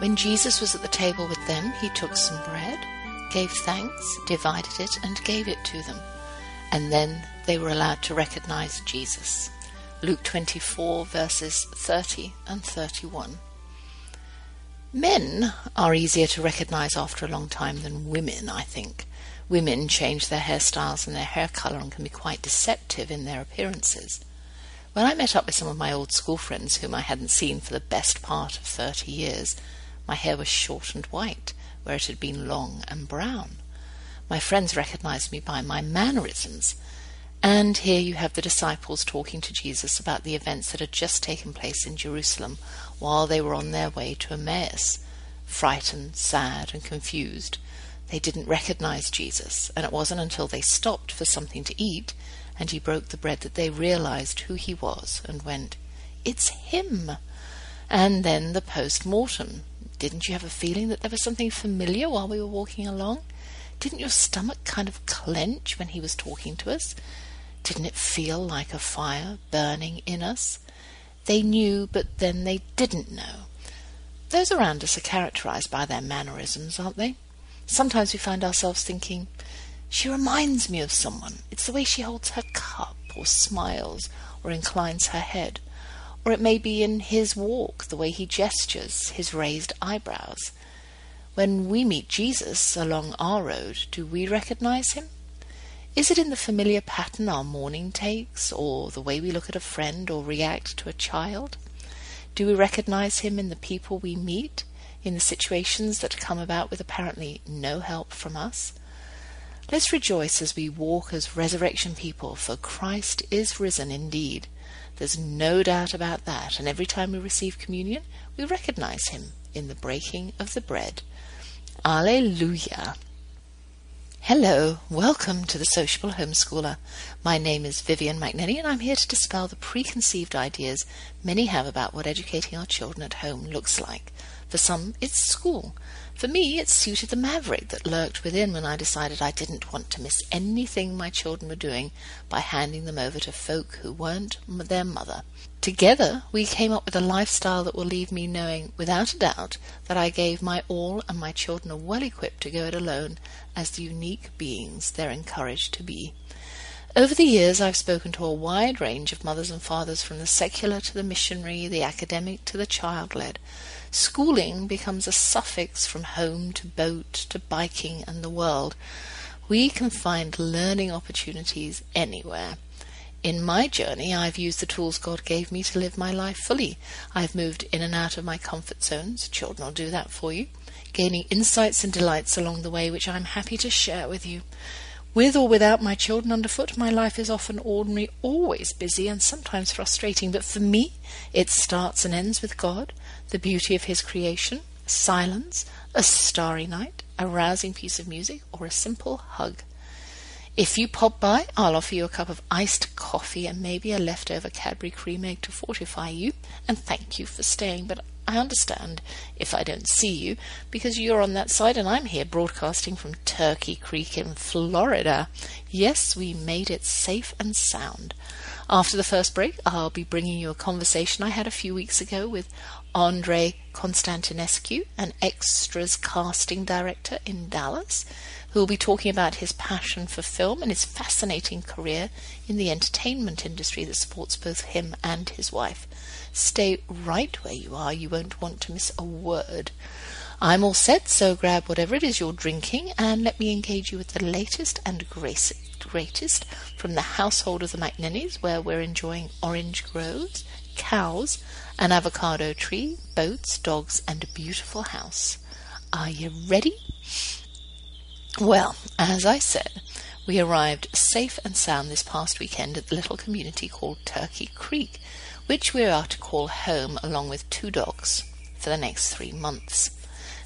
When Jesus was at the table with them, he took some bread, gave thanks, divided it, and gave it to them. And then they were allowed to recognize Jesus. Luke 24, verses 30 and 31. Men are easier to recognize after a long time than women, I think. Women change their hairstyles and their hair color and can be quite deceptive in their appearances. When I met up with some of my old school friends whom I hadn't seen for the best part of 30 years, my hair was short and white, where it had been long and brown. My friends recognized me by my mannerisms. And here you have the disciples talking to Jesus about the events that had just taken place in Jerusalem while they were on their way to Emmaus. Frightened, sad, and confused, they didn't recognize Jesus, and it wasn't until they stopped for something to eat and he broke the bread that they realized who he was and went, "It's him!" And then the post-mortem. Didn't you have a feeling that there was something familiar while we were walking along? Didn't your stomach kind of clench when he was talking to us? Didn't it feel like a fire burning in us? They knew, but then they didn't know. Those around us are characterized by their mannerisms, aren't they? Sometimes we find ourselves thinking, she reminds me of someone. It's the way she holds her cup, or smiles, or inclines her head. Or it may be in his walk, the way he gestures, his raised eyebrows. When we meet Jesus along our road, do we recognize him? Is it in the familiar pattern our morning takes, or the way we look at a friend or react to a child? Do we recognize him in the people we meet, in the situations that come about with apparently no help from us? Let's rejoice as we walk as resurrection people, for Christ is risen indeed. There's no doubt about that, and every time we receive communion, we recognize him in the breaking of the bread. Alleluia! Hello, welcome to The Sociable Homeschooler. My name is Vivian McNinney, and I'm here to dispel the preconceived ideas many have about what educating our children at home looks like. For some, it's school. For me, it suited the maverick that lurked within when I decided I didn't want to miss anything my children were doing by handing them over to folk who weren't their mother. Together, we came up with a lifestyle that will leave me knowing, without a doubt, that I gave my all and my children are well equipped to go it alone as the unique beings they're encouraged to be. Over the years, I've spoken to a wide range of mothers and fathers, from the secular to the missionary, the academic to the child-led. Schooling becomes a suffix from home to boat to biking and the world. We can find learning opportunities anywhere. In my journey, I've used the tools God gave me to live my life fully. I've moved in and out of my comfort zones. Children will do that for you. Gaining insights and delights along the way, which I'm happy to share with you. With or without my children underfoot, my life is often ordinary, always busy, and sometimes frustrating. But for me, it starts and ends with God, the beauty of his creation, silence, a starry night, a rousing piece of music, or a simple hug. If you pop by, I'll offer you a cup of iced coffee and maybe a leftover Cadbury cream egg to fortify you, and thank you for staying. But I understand if I don't see you, because you're on that side and I'm here broadcasting from Turkey Creek in Florida. Yes, we made it safe and sound. After the first break, I'll be bringing you a conversation I had a few weeks ago with Andre Constantinescu, an extras casting director in Dallas, who will be talking about his passion for film and his fascinating career in the entertainment industry that supports both him and his wife. Stay right where you are. You won't want to miss a word. I'm all set, so grab whatever it is you're drinking and let me engage you with the latest and greatest from the household of the McNinneys, where we're enjoying orange groves, cows, an avocado tree, boats, dogs, and a beautiful house. Are you ready? Well, as I said, we arrived safe and sound this past weekend at the little community called Turkey Creek, which we are to call home along with two dogs for the next 3 months.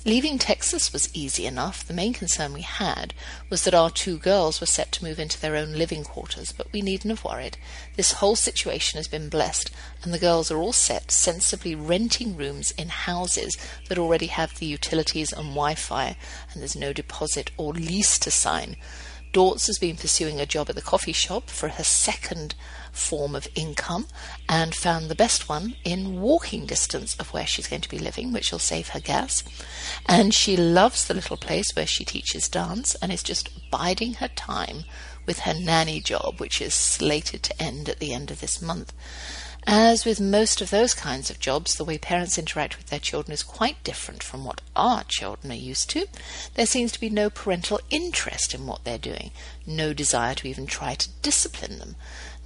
Leaving Texas was easy enough. The main concern we had was that our two girls were set to move into their own living quarters, but we needn't have worried. This whole situation has been blessed, and the girls are all set sensibly renting rooms in houses that already have the utilities and Wi-Fi, and there's no deposit or lease to sign. Dortz has been pursuing a job at the coffee shop for her second form of income and found the best one in walking distance of where she's going to be living, which will save her gas. And she loves the little place where she teaches dance and is just biding her time with her nanny job, which is slated to end at the end of this month. As with most of those kinds of jobs, the way parents interact with their children is quite different from what our children are used to. There seems to be no parental interest in what they're doing, no desire to even try to discipline them.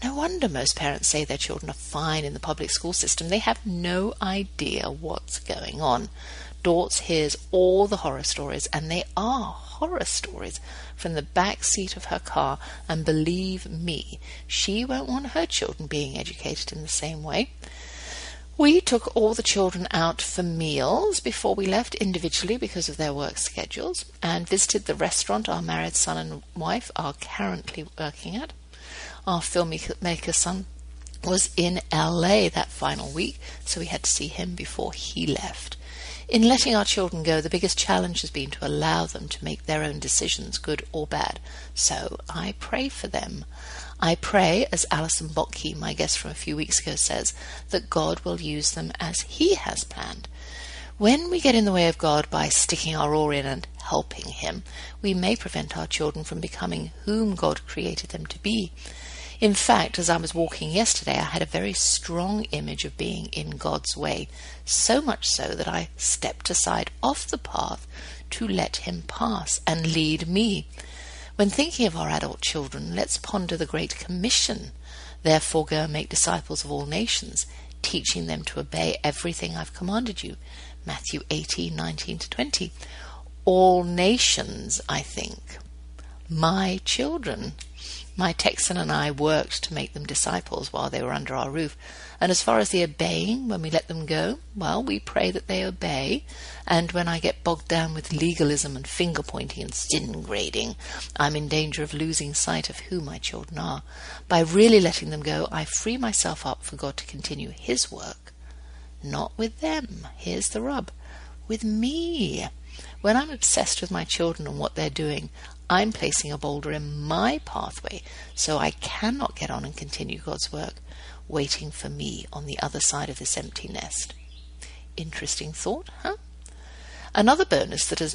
No wonder most parents say their children are fine in the public school system. They have no idea what's going on. Dortz hears all the horror stories, and they are horror stories, from the back seat of her car, and believe me, she won't want her children being educated in the same way. We took all the children out for meals before we left individually because of their work schedules, and visited the restaurant our married son and wife are currently working at. Our filmmaker son was in LA that final week, so we had to see him before he left. In letting our children go, the biggest challenge has been to allow them to make their own decisions, good or bad. So I pray for them. I pray, as Alison Botke, my guest from a few weeks ago, says, that God will use them as He has planned. When we get in the way of God by sticking our oar in and helping Him, we may prevent our children from becoming whom God created them to be. In fact, as I was walking yesterday, I had a very strong image of being in God's way, so much so that I stepped aside off the path to let Him pass and lead me. When thinking of our adult children, let's ponder the Great Commission. Therefore, go and make disciples of all nations, teaching them to obey everything I've commanded you. Matthew 18:19-20. All nations, I think. My children. My Texan and I worked to make them disciples while they were under our roof. And as far as the obeying, when we let them go, well, we pray that they obey. And when I get bogged down with legalism and finger-pointing and sin-grading, I'm in danger of losing sight of who my children are. By really letting them go, I free myself up for God to continue His work. Not with them. Here's the rub. With me. When I'm obsessed with my children and what they're doing, I'm placing a boulder in my pathway, so I cannot get on and continue God's work, waiting for me on the other side of this empty nest. Interesting thought, huh? Another bonus that has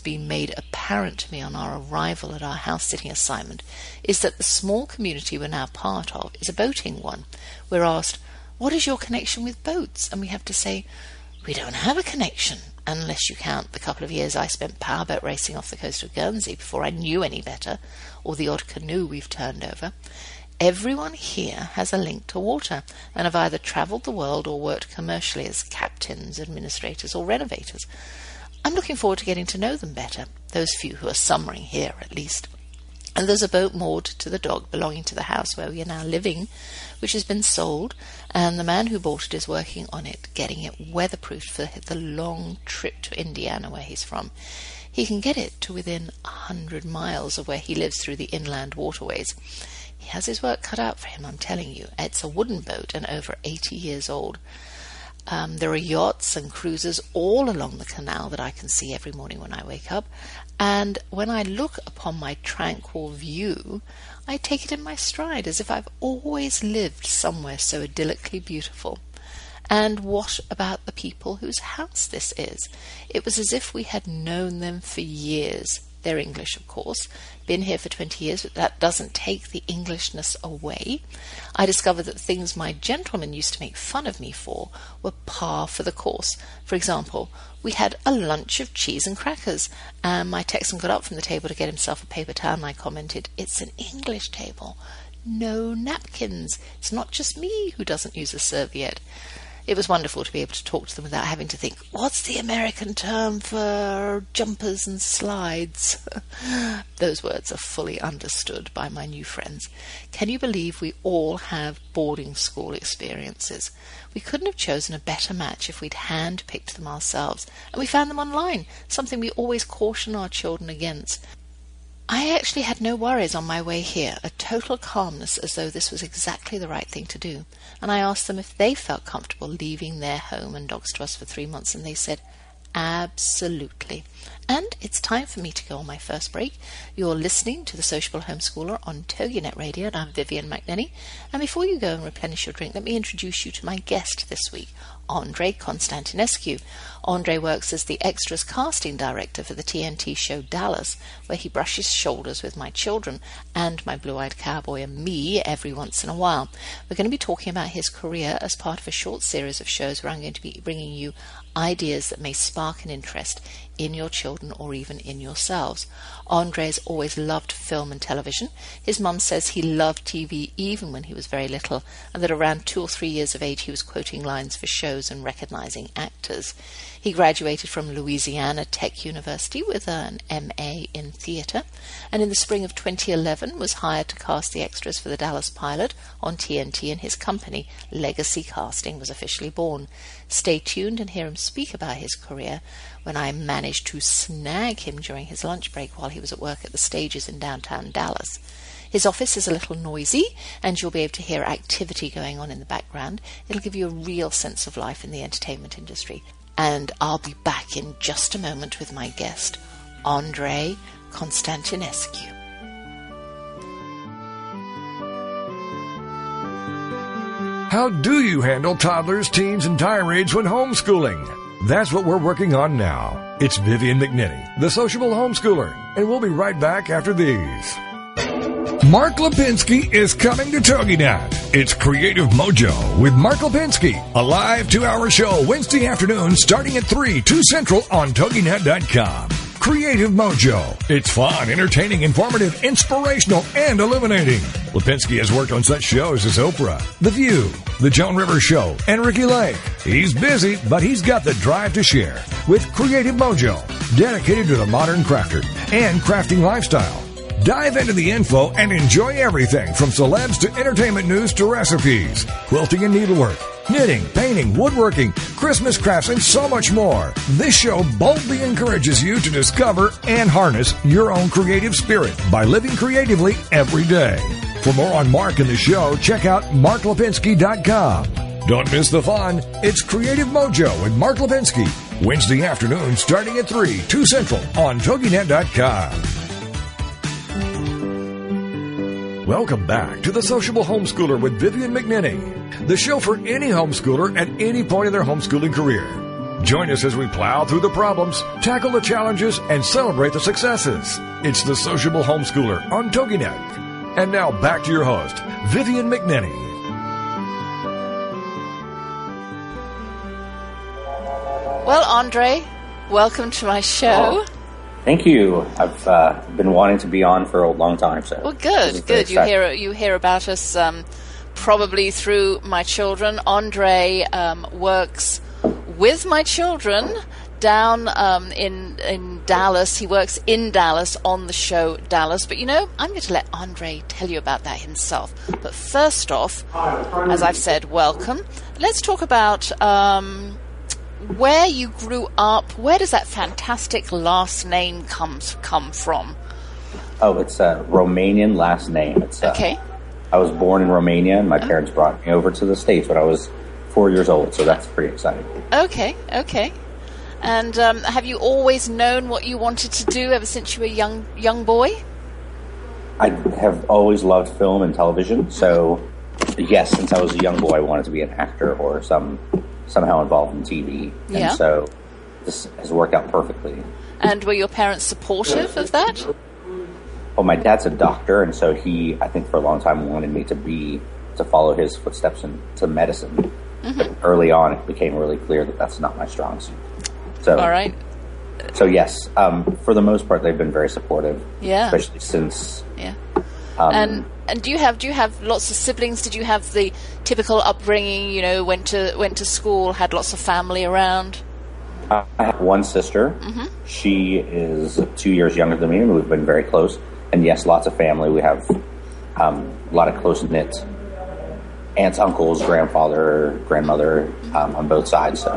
been made apparent to me on our arrival at our house-sitting assignment is that the small community we're now part of is a boating one. We're asked, "What is your connection with boats?" And we have to say, "We don't have a connection," unless you count the couple of years I spent powerboat racing off the coast of Guernsey before I knew any better, or the odd canoe we've turned over. Everyone here has a link to water, and have either travelled the world or worked commercially as captains, administrators, or renovators. I'm looking forward to getting to know them better, those few who are summering here at least. And there's a boat moored to the dock belonging to the house where we are now living, which has been sold, and the man who bought it is working on it, getting it weatherproofed for the long trip to Indiana where he's from. He can get it to within 100 miles of where he lives through the inland waterways. He has his work cut out for him, I'm telling you. It's a wooden boat and over 80 years old. There are yachts and cruises all along the canal that I can see every morning when I wake up, and when I look upon my tranquil view, I take it in my stride as if I've always lived somewhere so idyllically beautiful. And what about the people whose house this is? It was as if we had known them for years. They're English, of course. Been here for 20 years, but that doesn't take the Englishness away. I discovered that things my gentleman used to make fun of me for were par for the course. For example, we had a lunch of cheese and crackers, and my Texan got up from the table to get himself a paper towel, and I commented, "It's an English table. No napkins. It's not just me who doesn't use a serviette." it was wonderful to be able to talk to them without having to think, what's the American term for jumpers and slides? Those words are fully understood by my new friends. Can you believe we all have boarding school experiences? We couldn't have chosen a better match if we'd hand-picked them ourselves, and we found them online, something we always caution our children against. I actually had no worries on my way here, a total calmness as though this was exactly the right thing to do, and I asked them if they felt comfortable leaving their home and dogs to us for 3 months, and they said, absolutely. And it's time for me to go on my first break. You're listening to The Sociable Homeschooler on TogiNet Radio, and I'm Vivian McNinney. And before you go and replenish your drink, let me introduce you to my guest this week, Andre Constantinescu. Andre works as the Extras casting director for the TNT show Dallas, where he brushes shoulders with my children and my blue-eyed cowboy and me every once in a while. We're going to be talking about his career as part of a short series of shows where I'm going to be bringing you ideas that may spark an interest in your children or even in yourselves. Andre's always loved film and television. His mum says he loved TV even when he was very little, and that around 2 or 3 years of age he was quoting lines for shows and recognizing actors. He graduated from Louisiana Tech University with an MA in theatre, and in the spring of 2011 was hired to cast the extras for the Dallas pilot on TNT, and his company, Legacy Casting, was officially born. Stay tuned and hear him speak about his career when I managed to snag him during his lunch break while he was at work at the stages in downtown Dallas. His office is a little noisy, and you'll be able to hear activity going on in the background. It'll give you a real sense of life in the entertainment industry. And I'll be back in just a moment with my guest, Andre Constantinescu. How do you handle toddlers, teens, and tirades when homeschooling? That's what we're working on now. It's Vivian McNinney, the sociable homeschooler, and we'll be right back after these. Mark Lipinski is coming to TogiNet. It's Creative Mojo with Mark Lipinski, a live 2-hour show Wednesday afternoon starting at 3, 2 Central on TogiNet.com. Creative Mojo. It's fun, entertaining, informative, inspirational, and illuminating. Lipinski has worked on such shows as Oprah, The View, The Joan Rivers Show, and Ricky Lake. He's busy, but he's got the drive to share with Creative Mojo, dedicated to the modern crafter and crafting lifestyle. Dive into the info and enjoy everything from celebs to entertainment news to recipes, quilting and needlework, knitting, painting, woodworking, Christmas crafts, and so much more. This show boldly encourages you to discover and harness your own creative spirit by living creatively every day. For more on Mark and the show, check out marklipinski.com. Don't miss the fun. It's Creative Mojo with Mark Lipinski, Wednesday afternoon starting at 3, 2 Central on toginet.com. Welcome back to The Sociable Homeschooler with Vivian McNinney, the show for any homeschooler at any point in their homeschooling career. Join us as we plow through the problems, tackle the challenges, and celebrate the successes. It's The Sociable Homeschooler on TogiNet. And now back to your host, Vivian McNinney. Well, Andre, welcome to my show. Oh. Thank you. I've been wanting to be on for a long time. So well, good. You hear about us probably through my children. Andre works with my children down in Dallas. He works in Dallas on the show Dallas. But, you know, I'm going to let Andre tell you about that himself. But first off, as I've said, welcome. Let's talk about... where you grew up. Where does that fantastic last name come from? Oh, it's a Romanian last name. It's okay. I was born in Romania, and my parents brought me over to the States when I was 4 years old, so that's pretty exciting. Okay. And have you always known what you wanted to do ever since you were a young boy? I have always loved film and television, so yes, since I was a young boy, I wanted to be an actor or somehow involved in TV, and so this has worked out perfectly. And were your parents supportive of that? Well, my dad's a doctor, and so he, I think for a long time, wanted me to follow his footsteps into medicine. Mm-hmm. But early on, it became really clear that that's not my strong suit. So, all right. So yes, for the most part, they've been very supportive, especially since And do you have lots of siblings? Did you have the typical upbringing? You know, went to school, had lots of family around. I have one sister. Mm-hmm. She is 2 years younger than me, and we've been very close. And yes, lots of family. We have a lot of close-knit aunts, uncles, grandfather, grandmother on both sides. So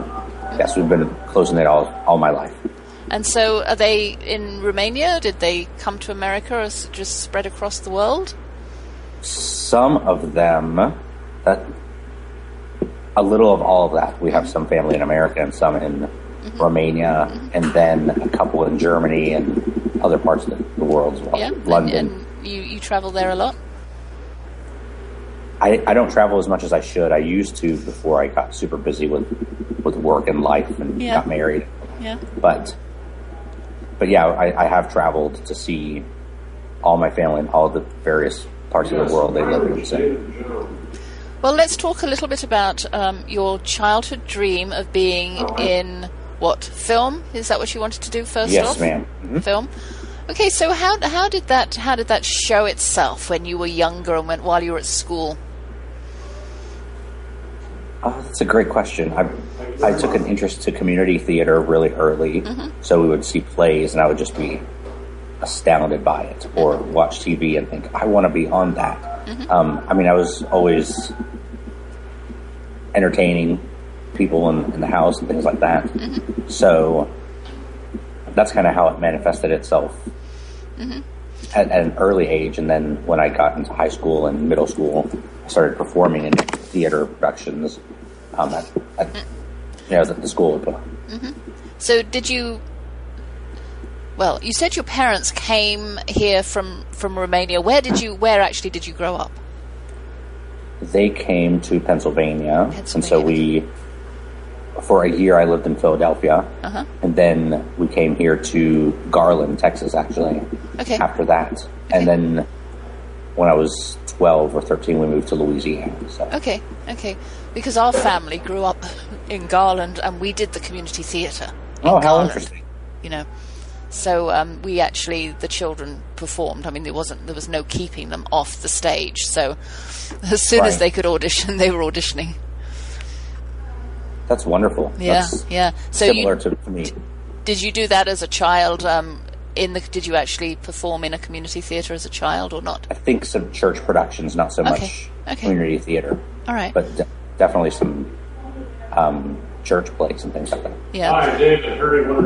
yes, we've been close-knit all my life. And so are they in Romania? Did they come to America, or is it just spread across the world? Some of them, a little of all of that. We have some family in America and some in Romania, and then a couple in Germany and other parts of the world as well. Yeah, London. And you travel there a lot? I don't travel as much as I should. I used to before I got super busy with work and life and got married. Yeah. But yeah, I have traveled to see all my family in all the various parts of the world they live in. So. Well, let's talk a little bit about your childhood dream of being in what, film? Is that what you wanted to do first? Yes, off? Ma'am. Mm-hmm. Film. Okay, so how did that show itself when you were younger and while you were at school? That's a great question. I took an interest to community theater really early, so we would see plays and I would just be astounded by it, or watch TV and think, I want to be on that. I was always entertaining people in the house and things like that. So that's kind of how it manifested itself at an early age. And then when I got into high school and middle school, I started performing in theater productions at the school. So did you... Well, you said your parents came here from Romania. Where actually did you grow up? They came to Pennsylvania. And so for a year I lived in Philadelphia, and then we came here to Garland, Texas, actually, after that. Okay. And then when I was 12 or 13, we moved to Louisiana. So. Okay, because our family grew up in Garland, and we did the community theater in Garland. How interesting. You know. So we actually, the children performed. I mean, there was no keeping them off the stage. So as soon as they could audition, they were auditioning. That's wonderful. Yeah, that's So similar to me. Did you do that as a child? Did you actually perform in a community theater as a child or not? I think some church productions, not so much community theater. All right, but definitely some. Church plays and things like that. Yeah.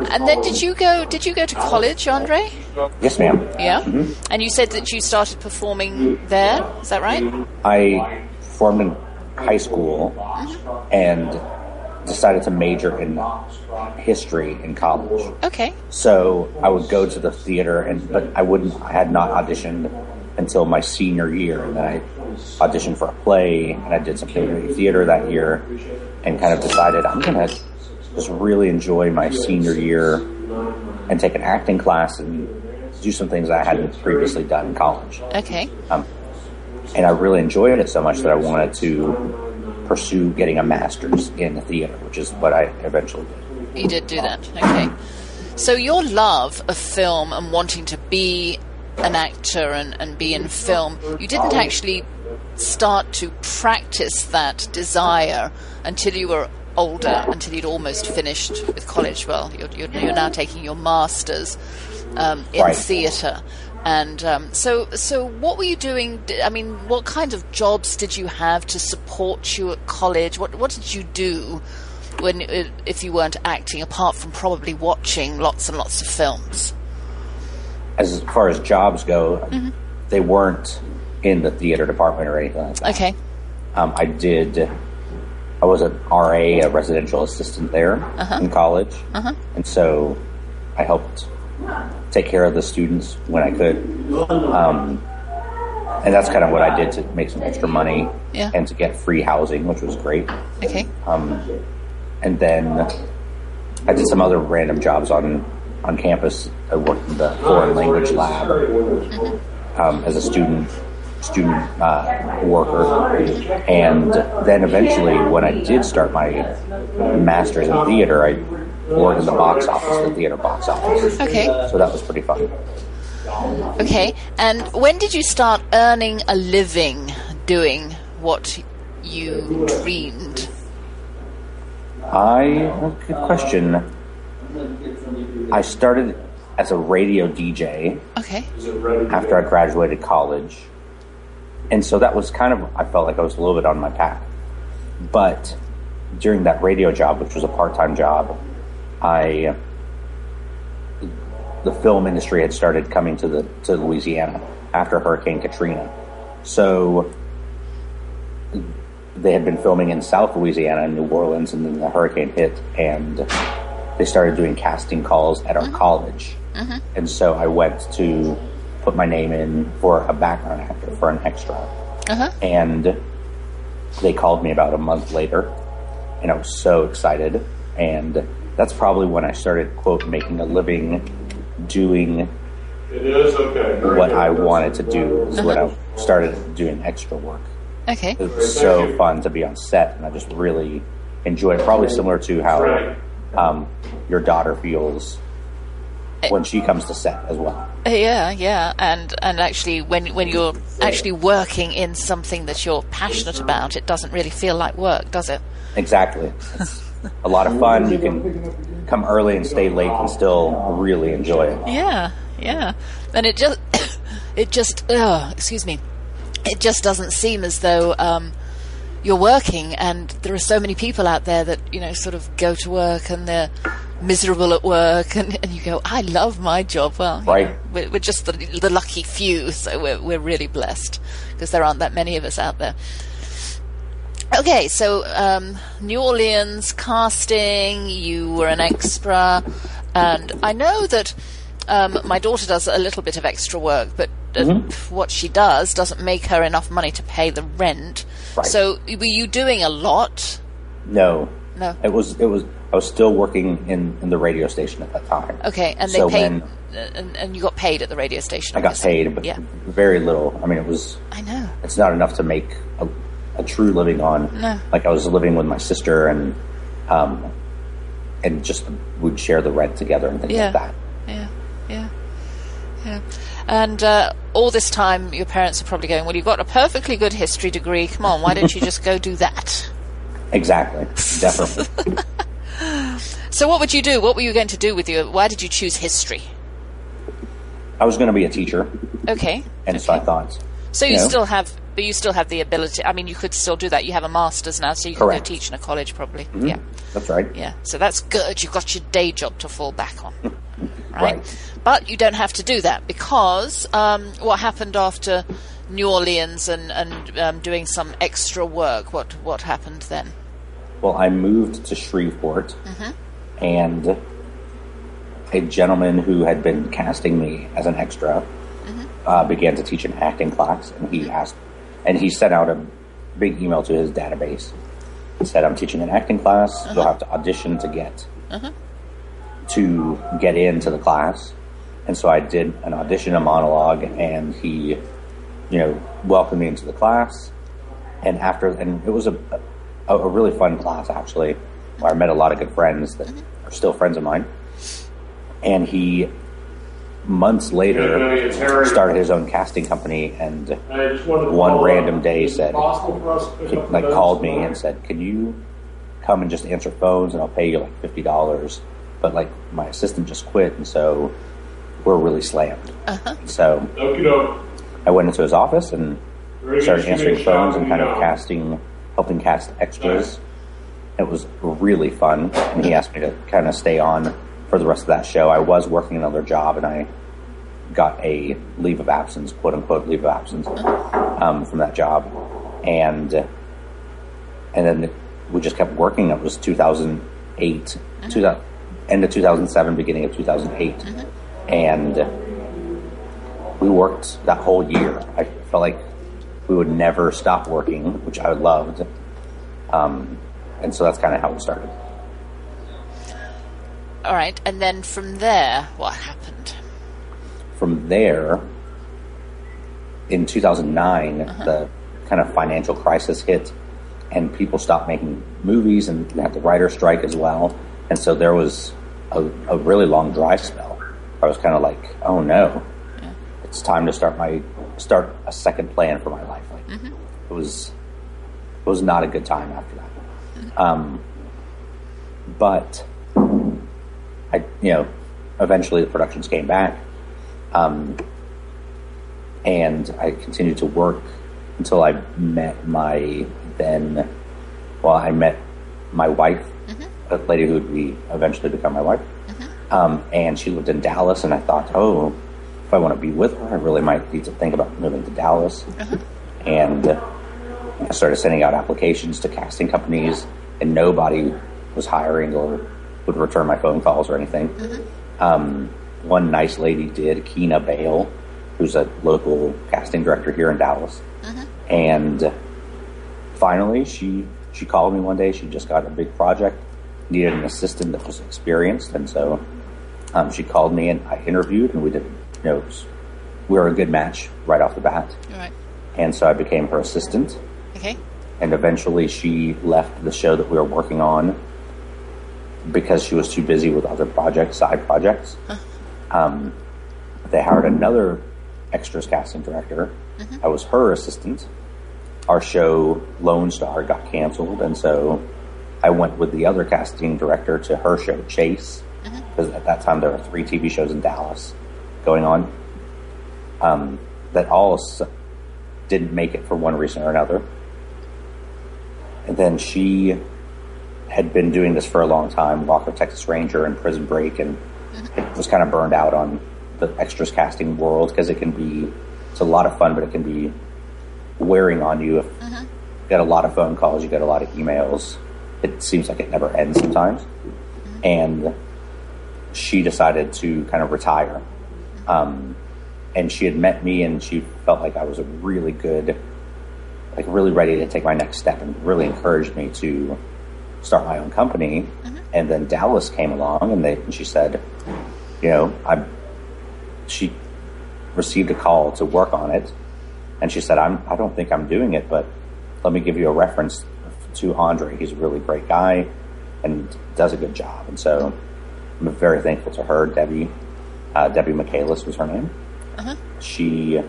And then did you go to college, Andre? Yes, ma'am. Yeah. Mm-hmm. And you said that you started performing there. Is that right? I performed in high school and decided to major in history in college. Okay. So I would go to the theater, but I had not auditioned until my senior year, and then I auditioned for a play, and I did some community theater that year, and kind of decided I'm going to just really enjoy my senior year and take an acting class and do some things I hadn't previously done in college. Okay. And I really enjoyed it so much that I wanted to pursue getting a master's in theater, which is what I eventually did. You did do that. Okay. So your love of film and wanting to be an actor and be in film, you didn't actually start to practice that desire until you were older, until you'd almost finished with college. Well, you're now taking your master's in theatre, and so what were you doing? I mean, what kinds of jobs did you have to support you at college? What did you do when if you weren't acting, apart from probably watching lots and lots of films? As far as jobs go, they weren't in the theater department or anything like that. Okay. I was an RA, a residential assistant there in college. And so I helped take care of the students when I could. And that's kind of what I did to make some extra money and to get free housing, which was great. Okay. And then I did some other random jobs on campus. I worked in the foreign language lab as a student worker, and then eventually when I did start my master's in theater, I worked in the box office, the theater box office. Okay. So that was pretty fun. Okay. And when did you start earning a living doing what you dreamed? Good question. I started as a radio DJ. Okay. After I graduated college. And so that was kind of, I felt like I was a little bit on my path. But during that radio job, which was a part-time job, the film industry had started coming to Louisiana after Hurricane Katrina. So they had been filming in South Louisiana and New Orleans, and then the hurricane hit, and they started doing casting calls at our college. Mm-hmm. And so I went to put my name in for a background actor, for an extra. Uh-huh. And they called me about a month later, and I was so excited. And that's probably when I started, quote, making a living doing what I wanted to do, is when I started doing extra work. Okay. It was so fun to be on set, and I just really enjoyed it. Probably similar to how your daughter feels when she comes to set as well. Yeah, yeah. And actually, when you're actually working in something that you're passionate about, it doesn't really feel like work, does it? Exactly. It's a lot of fun. You can come early and stay late and still really enjoy it. Yeah, yeah. And it just doesn't seem as though you're working, and there are so many people out there that, you know, sort of go to work and they're miserable at work, and you go, I love my job. Well, right. You know, we're just the lucky few, so we're really blessed, because there aren't that many of us out there. Okay, so New Orleans casting, you were an extra, and I know that my daughter does a little bit of extra work, but what she does doesn't make her enough money to pay the rent. Right. So were you doing a lot? No. I was still working in the radio station at that time. Okay, and they paid, and you got paid at the radio station? I got paid, but very little. I mean, it's not enough to make a true living on. No. Like, I was living with my sister, and just would share the rent together and things like that. Yeah. And all this time, your parents are probably going, well, you've got a perfectly good history degree. Come on, why don't you just go do that? Exactly. Definitely. So what would you do? What were you going to do with you? Why did you choose history? I was going to be a teacher. Okay. And so I thought. So you still have the ability. I mean, you could still do that. You have a master's now, so you can go teach in a college probably. Mm-hmm. Yeah. That's right. Yeah. So that's good. You've got your day job to fall back on. Right. But you don't have to do that, because what happened after New Orleans and doing some extra work? What happened then? Well, I moved to Shreveport, and a gentleman who had been casting me as an extra began to teach an acting class, and he sent out a big email to his database. He said, "I'm teaching an acting class. You'll have to audition to get." To get into the class. And so I did an audition, a monologue, and he, you know, welcomed me into the class. And it was a really fun class, actually, where I met a lot of good friends that are still friends of mine. And he, months later, started his own casting company, and one random day called me and said, "Can you come and just answer phones, and I'll pay you like $50. But, like, my assistant just quit, and so we're really slammed." So I went into his office and started answering phones and kind of casting, helping cast extras. It was really fun, and he asked me to kind of stay on for the rest of that show. I was working another job, and I got a leave of absence, quote-unquote leave of absence, from that job. And then we just kept working. It was 2008, end of 2007, beginning of 2008. And we worked that whole year. I felt like we would never stop working, which I loved. And so that's kind of how it started. All right. And then from there, what happened? From there, in 2009, the kind of financial crisis hit, and people stopped making movies, and had the writer's strike as well. And so there was a really long dry spell. I was kind of like, oh no. it's time to start a second plan for my life. Like mm-hmm. it was not a good time after that. Mm-hmm. But I, eventually the productions came back, and I continued to work until I met my wife, mm-hmm. a lady who would eventually become my wife. Mm-hmm. And she lived in Dallas, and I thought, oh, if I want to be with her, I really might need to think about moving to Dallas. Mm-hmm. And I started sending out applications to casting companies, and nobody was hiring or would return my phone calls or anything. Mm-hmm. One nice lady did, Kina Bale, who's a local casting director here in Dallas. Mm-hmm. And finally, she called me one day. She just got a big project, needed an assistant that was experienced, and so she called me and I interviewed, and we did. We were a good match right off the bat. All right. And so I became her assistant. Okay. And eventually, she left the show that we were working on because she was too busy with other projects, side projects. Huh. They hired another extras casting director. Mm-hmm. I was her assistant. Our show, Lone Star, got canceled, and so I went with the other casting director to her show, Chase, because mm-hmm. at that time there were 3 TV shows in Dallas going on that all didn't make it for one reason or another. And then she had been doing this for a long time, Walker, Texas Ranger, and Prison Break, and mm-hmm. was kind of burned out on the extras casting world, because it's a lot of fun, but it can be wearing on you. If mm-hmm. you get a lot of phone calls, you get a lot of emails. It seems like it never ends sometimes. Mm-hmm. And she decided to kind of retire. And she had met me, and she felt like I was a really good, like really ready to take my next step, and really encouraged me to start my own company. Mm-hmm. And then Dallas came along, and she said, she received a call to work on it. And she said, I don't think I'm doing it, but let me give you a reference to Andre. He's a really great guy and does a good job. And so I'm very thankful to her. Debbie Michaelis was her name. Uh-huh. She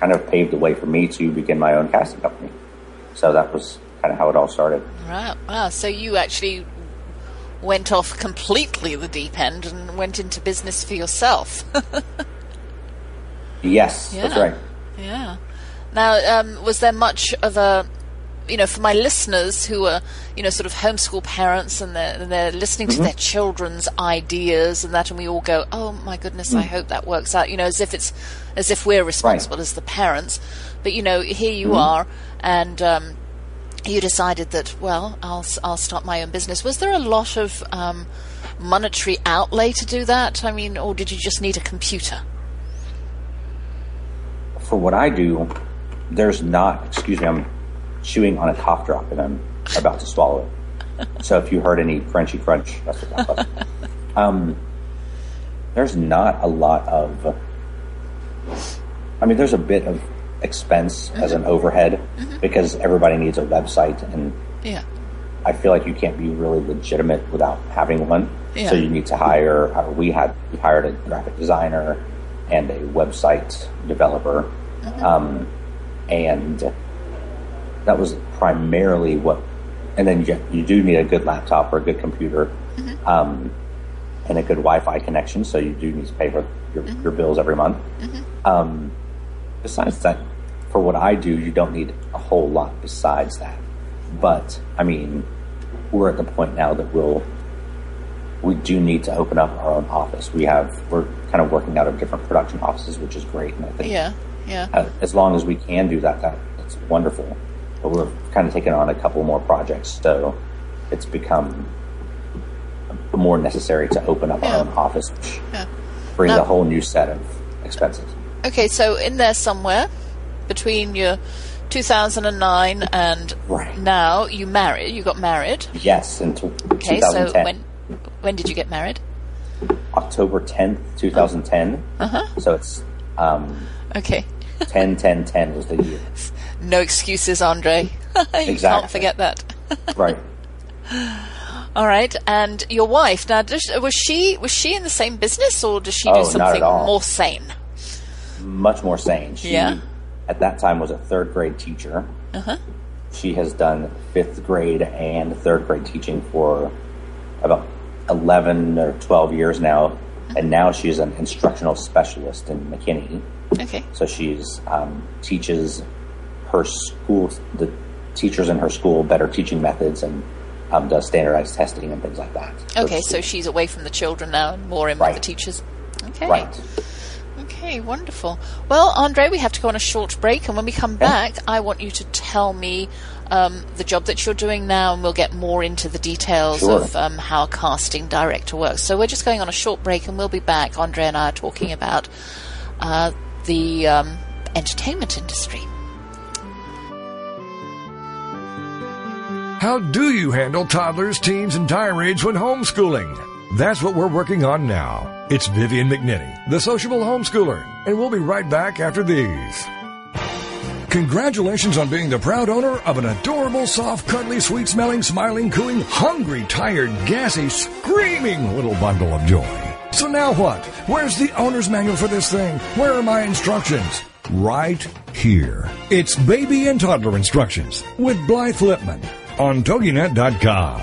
kind of paved the way for me to begin my own casting company. So that was kind of how it all started. Right. Wow. So you actually went off completely the deep end and went into business for yourself. Yes, yeah. That's right. Yeah. Now, was there much of a, for my listeners who are, sort of homeschool parents and they're listening mm-hmm. to their children's ideas and that, and we all go, oh my goodness, mm-hmm. I hope that works out, as if we're responsible right. as the parents. But, here you mm-hmm. are, and you decided that, well, I'll start my own business. Was there a lot of monetary outlay to do that? Or did you just need a computer? For what I do, there's not, excuse me, I'm chewing on a cough drop and I'm about to swallow it. So if you heard any crunchy crunch, that's what that was. There's not a lot of, there's a bit of expense mm-hmm. as an overhead mm-hmm. because everybody needs a website, and yeah. I feel like you can't be really legitimate without having one. Yeah. So you need to hire, we hired a graphic designer and a website developer. Mm-hmm. And that was primarily what, and then you do need a good laptop or a good computer, mm-hmm. And a good Wi-Fi connection. So you do need to pay for mm-hmm. your bills every month. Mm-hmm. Besides that, for what I do, you don't need a whole lot besides that. But we're at the point now that we do need to open up our own office. We're kind of working out of different production offices, which is great. And I think as long as we can do that, it's wonderful. But we're kind of taking on a couple more projects, so it's become more necessary to open up our own office, which brings a whole new set of expenses. Okay, so in there somewhere between your 2009 and right. now, you got married. Yes, in 2010. Okay, so when did you get married? October 10th, 2010. Uh-huh. So it's... okay. 10-10-10 was the year. No excuses, Andre. You exactly. can't forget that. Right. All right. And your wife, now, was she in the same business, or does she do something more sane? much more sane. She, at that time, was a third-grade teacher. Uh-huh. She has done fifth grade and third grade teaching for about 11 or 12 years now, and now she's an instructional specialist in McKinney. Okay. So she's teaches her school, the teachers in her school, better teaching methods and does standardized testing and things like that. Okay, so she's away from the children now and more in with the teachers. Okay. Right. Okay, wonderful. Well, Andre, we have to go on a short break, and when we come back, I want you to tell me the job that you're doing now, and we'll get more into the details of how a casting director works. So we're just going on a short break, and we'll be back. Andre and I are talking about the entertainment industry. How do you handle toddlers, teens, and tirades when homeschooling? That's what we're working on now. It's Vivian McNinney, the sociable homeschooler, and we'll be right back after these. Congratulations on being the proud owner of an adorable, soft, cuddly, sweet-smelling, smiling, cooing, hungry, tired, gassy, screaming little bundle of joy. So now what? Where's the owner's manual for this thing? Where are my instructions? Right here. It's Baby and Toddler Instructions with Blythe Lipman on TogiNet.com.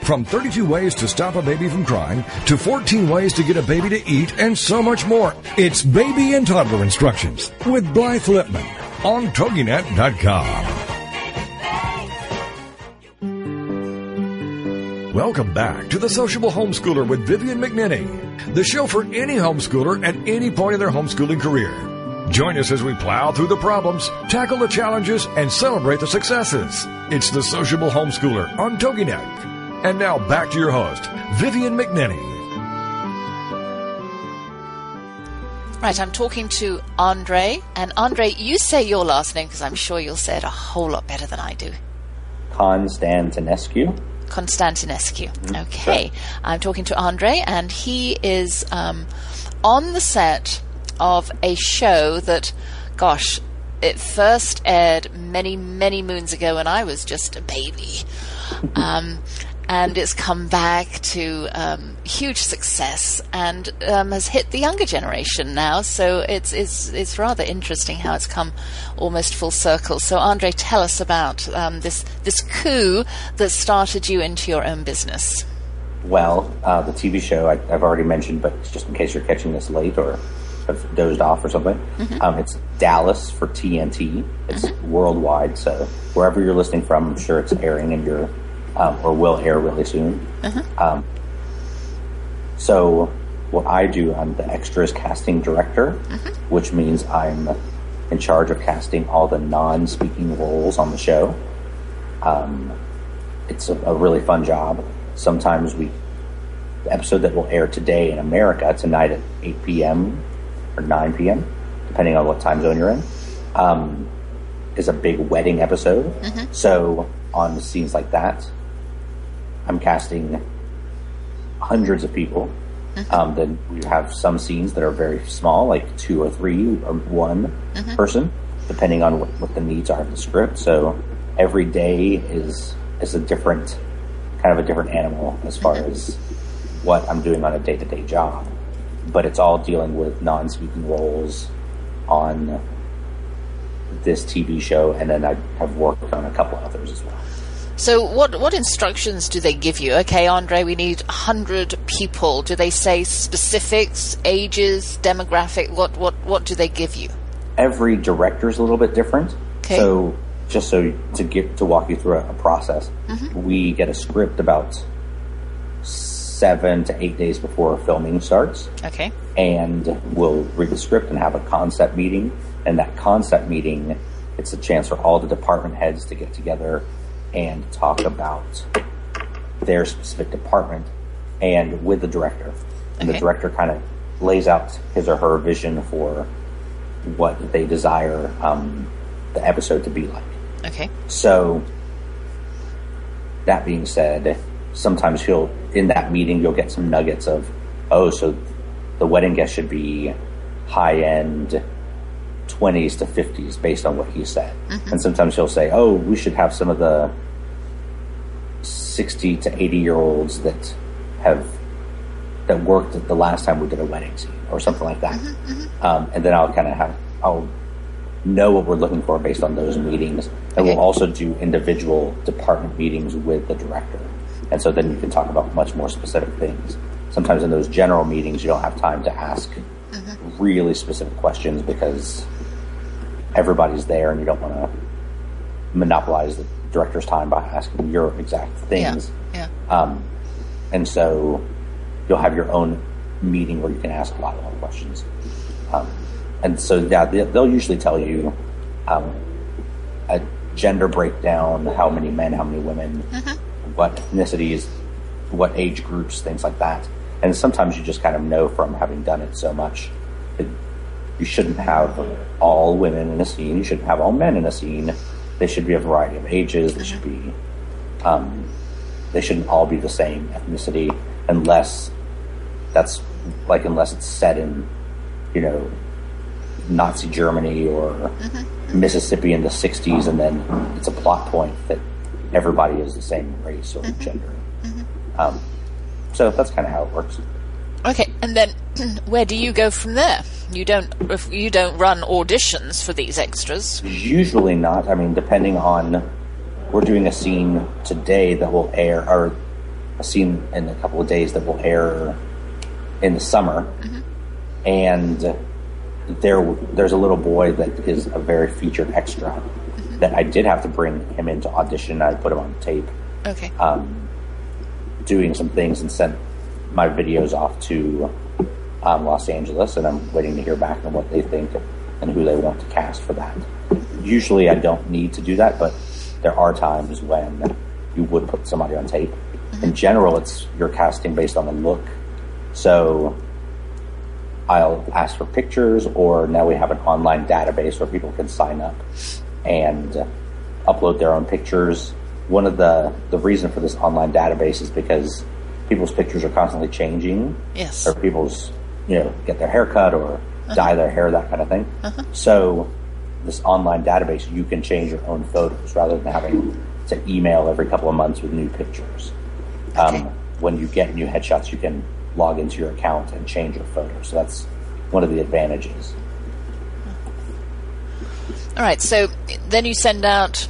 From 32 ways to stop a baby from crying to 14 ways to get a baby to eat and so much more. It's Baby and Toddler Instructions with Blythe Lipman on TogiNet.com. Welcome back to The Sociable Homeschooler with Vivian McNinney, the show for any homeschooler at any point in their homeschooling career. Join us as we plow through the problems, tackle the challenges, and celebrate the successes. It's The Sociable Homeschooler on TogiNet. And now back to your host, Vivian McNinney. Right, I'm talking to Andre. And Andre, you say your last name because I'm sure you'll say it a whole lot better than I do. Constantinescu. Constantinescu. Okay. Sure. I'm talking to Andre, and he is on the set of a show that, gosh, it first aired many, many moons ago when I was just a baby. And it's come back to huge success and has hit the younger generation now. So it's rather interesting how it's come almost full circle. So Andre, tell us about this coup that started you into your own business. Well, the TV show I've already mentioned, but just in case you're catching this late or have dozed off or something, it's Dallas for TNT. It's worldwide, so wherever you're listening from, I'm sure it's airing in your... or will air really soon. So what I do, I'm the extras casting director, which means I'm in charge of casting all the non-speaking roles on the show. It's a really fun job. Sometimes the episode that will air today in America, tonight at 8 p.m. or 9 p.m., depending on what time zone you're in, is a big wedding episode. So on the scenes like that, I'm casting hundreds of people. Then we have some scenes that are very small, like two or three or one person, depending on what the needs are of the script. So every day is a different, kind of a different animal as far as what I'm doing on a day-to-day job. But it's all dealing with non-speaking roles on this TV show, and then I have worked on a couple others as well. So what instructions do they give you? Okay, Andre, we need 100 people. Do they say specifics, ages, demographic? What do they give you? Every director is a little bit different. Okay. So just to walk you through a process, we get a script about 7 to 8 days before filming starts. Okay. And we'll read the script and have a concept meeting. And that concept meeting, it's a chance for all the department heads to get together and talk about their specific department and with the director. And the director kind of lays out his or her vision for what they desire the episode to be like. Okay. So that being said, sometimes he'll, in that meeting, you'll get some nuggets of, oh, so the wedding guest should be high-end 20s to 50s based on what he said. Mm-hmm. And sometimes he'll say, oh, we should have some of the 60 to 80-year-olds that worked at the last time we did a wedding scene or something like that. Mm-hmm, mm-hmm. And then I'll know what we're looking for based on those meetings. And okay. We'll also do individual department meetings with the director. And so then you can talk about much more specific things. Sometimes in those general meetings, you don't have time to ask mm-hmm. really specific questions because everybody's there and you don't want to monopolize the director's time by asking your exact things. Yeah. Yeah. And so you'll have your own meeting where you can ask a lot of questions. And so, yeah, they'll usually tell you a gender breakdown, how many men, how many women, mm-hmm. what ethnicities, what age groups, things like that. And sometimes you just kind of know from having done it so much that you shouldn't have all women in a scene. You shouldn't have all men in a scene. They should be a variety of ages. They mm-hmm. should be, they shouldn't all be the same ethnicity unless it's set in, you know, Nazi Germany or mm-hmm. Mississippi in the 60s, and then it's a plot point that everybody is the same race or mm-hmm. gender. Mm-hmm. So that's kind of how it works. Okay, and then where do you go from there? You don't run auditions for these extras? Usually not. I mean, depending on, we're doing a scene today that will air, or a scene in a couple of days that will air in the summer, mm-hmm. and there's a little boy that is a very featured extra mm-hmm. that I did have to bring him into audition. I put him on tape, okay, doing some things, and sent my videos off to Los Angeles, and I'm waiting to hear back on what they think and who they want to cast for that. Usually I don't need to do that, but there are times when you would put somebody on tape. Mm-hmm. In general, you're casting based on the look. So I'll ask for pictures, or now we have an online database where people can sign up and upload their own pictures. One of the reason for this online database is because people's pictures are constantly changing. Yes. Or people's, you know, get their hair cut or uh-huh. dye their hair, that kind of thing. Uh-huh. So this online database, you can change your own photos rather than having to email every couple of months with new pictures. Okay. When you get new headshots, you can log into your account and change your photo. So that's one of the advantages. All right. So then you send out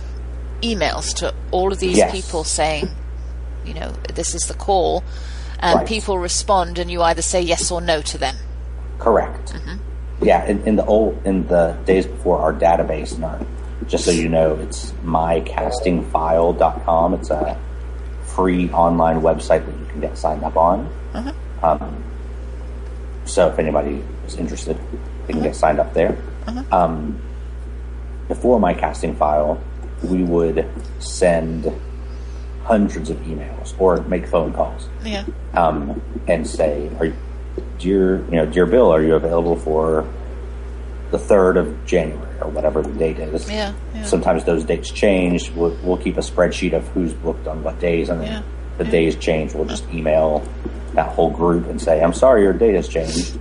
emails to all of these yes. people saying, you know, this is the call, and right. people respond, and you either say yes or no to them. Correct. Mm-hmm. Yeah. In the days before our database, and just so you know, it's mycastingfile.com. It's a free online website that you can get signed up on. Uh-huh. So if anybody is interested, they can uh-huh. get signed up there. Uh-huh. Before my casting file, we would send hundreds of emails or make phone calls. Yeah. And say, dear Bill, are you available for the 3rd of January or whatever the date is? Yeah. Yeah. Sometimes those dates change. We'll keep a spreadsheet of who's booked on what days, and then yeah. the yeah. days change. We'll just email that whole group and say, I'm sorry, your date has changed.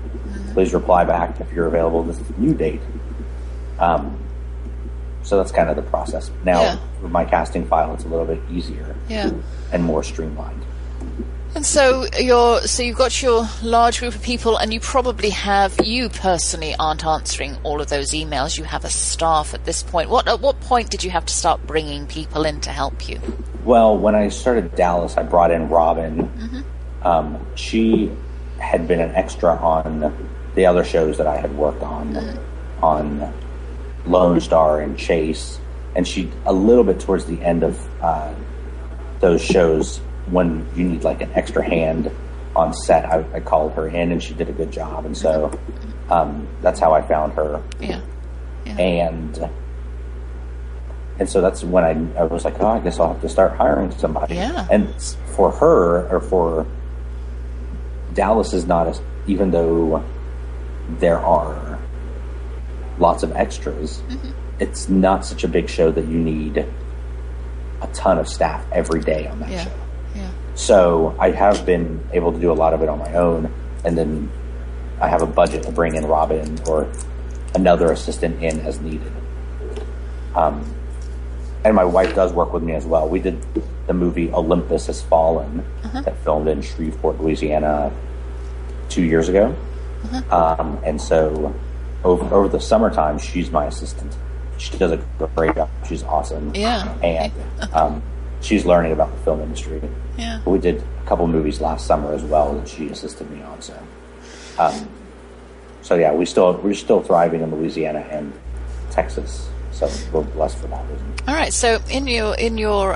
Please reply back if you're available this new date. So that's kind of the process. Now, yeah. with my casting file, it's a little bit easier yeah. and more streamlined. And so you've got your large group of people, and you personally aren't answering all of those emails. You have a staff at this point. At what point did you have to start bringing people in to help you? Well, when I started Dallas, I brought in Robin. Mm-hmm. She had been an extra on the other shows that I had worked on, mm-hmm. on Lone Star and Chase, and she, a little bit towards the end of those shows, when you need like an extra hand on set, I called her in, and she did a good job, and so that's how I found her. Yeah. Yeah. And so that's when I was like, oh, I guess I'll have to start hiring somebody. Yeah. And for her, or for Dallas, is not, even though there are lots of extras, mm-hmm. it's not such a big show that you need a ton of staff every day on that yeah. show. Yeah. So I have been able to do a lot of it on my own, and then I have a budget to bring in Robin or another assistant in as needed. And my wife does work with me as well. We did the movie Olympus Has Fallen that filmed in Shreveport, Louisiana 2 years ago. And so over the summertime, she's my assistant. She does a great job. She's awesome. Yeah. And she's learning about the film industry. Yeah. We did a couple movies last summer as well that she assisted me on. So, yeah, we're still thriving in Louisiana and Texas. So we're blessed for that reason. All right. So in your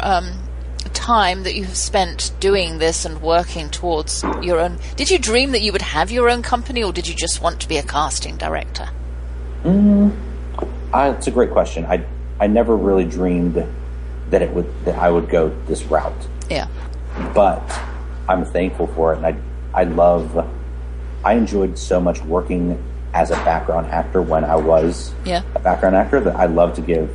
time that you have spent doing this and working towards your own, did you dream that you would have your own company, or did you just want to be a casting director? It's a great question. I never really dreamed that I would go this route. Yeah. But I'm thankful for it, and I enjoyed so much working as a background actor when I was a background actor that I love to give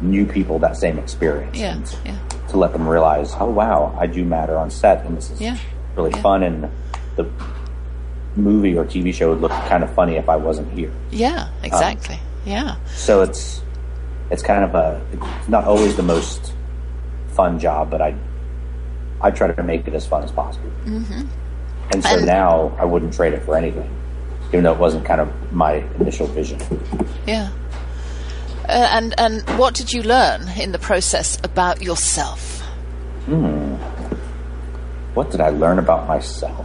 new people that same experience. Yeah. Yeah. To let them realize, oh wow, I do matter on set, and this is really fun, and the movie or TV show would look kind of funny if I wasn't here. Yeah, exactly. So it's kind of it's not always the most fun job, but I try to make it as fun as possible. And so now I wouldn't trade it for anything, even though it wasn't kind of my initial vision. Yeah. And what did you learn in the process about yourself? What did I learn about myself?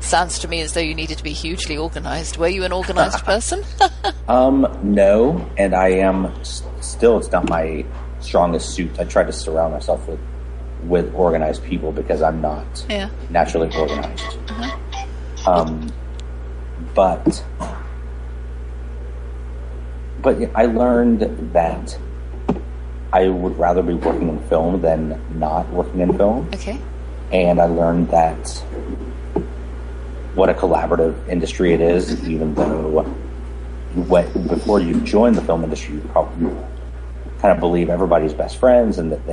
Sounds to me as though you needed to be hugely organized. Were you an organized person? No, and I am still. It's not my strongest suit. I try to surround myself with organized people because I'm not naturally organized. But I learned that I would rather be working in film than not working in film. Okay. And I learned that what a collaborative industry it is, even though before you join the film industry, you probably kind of believe everybody's best friends and that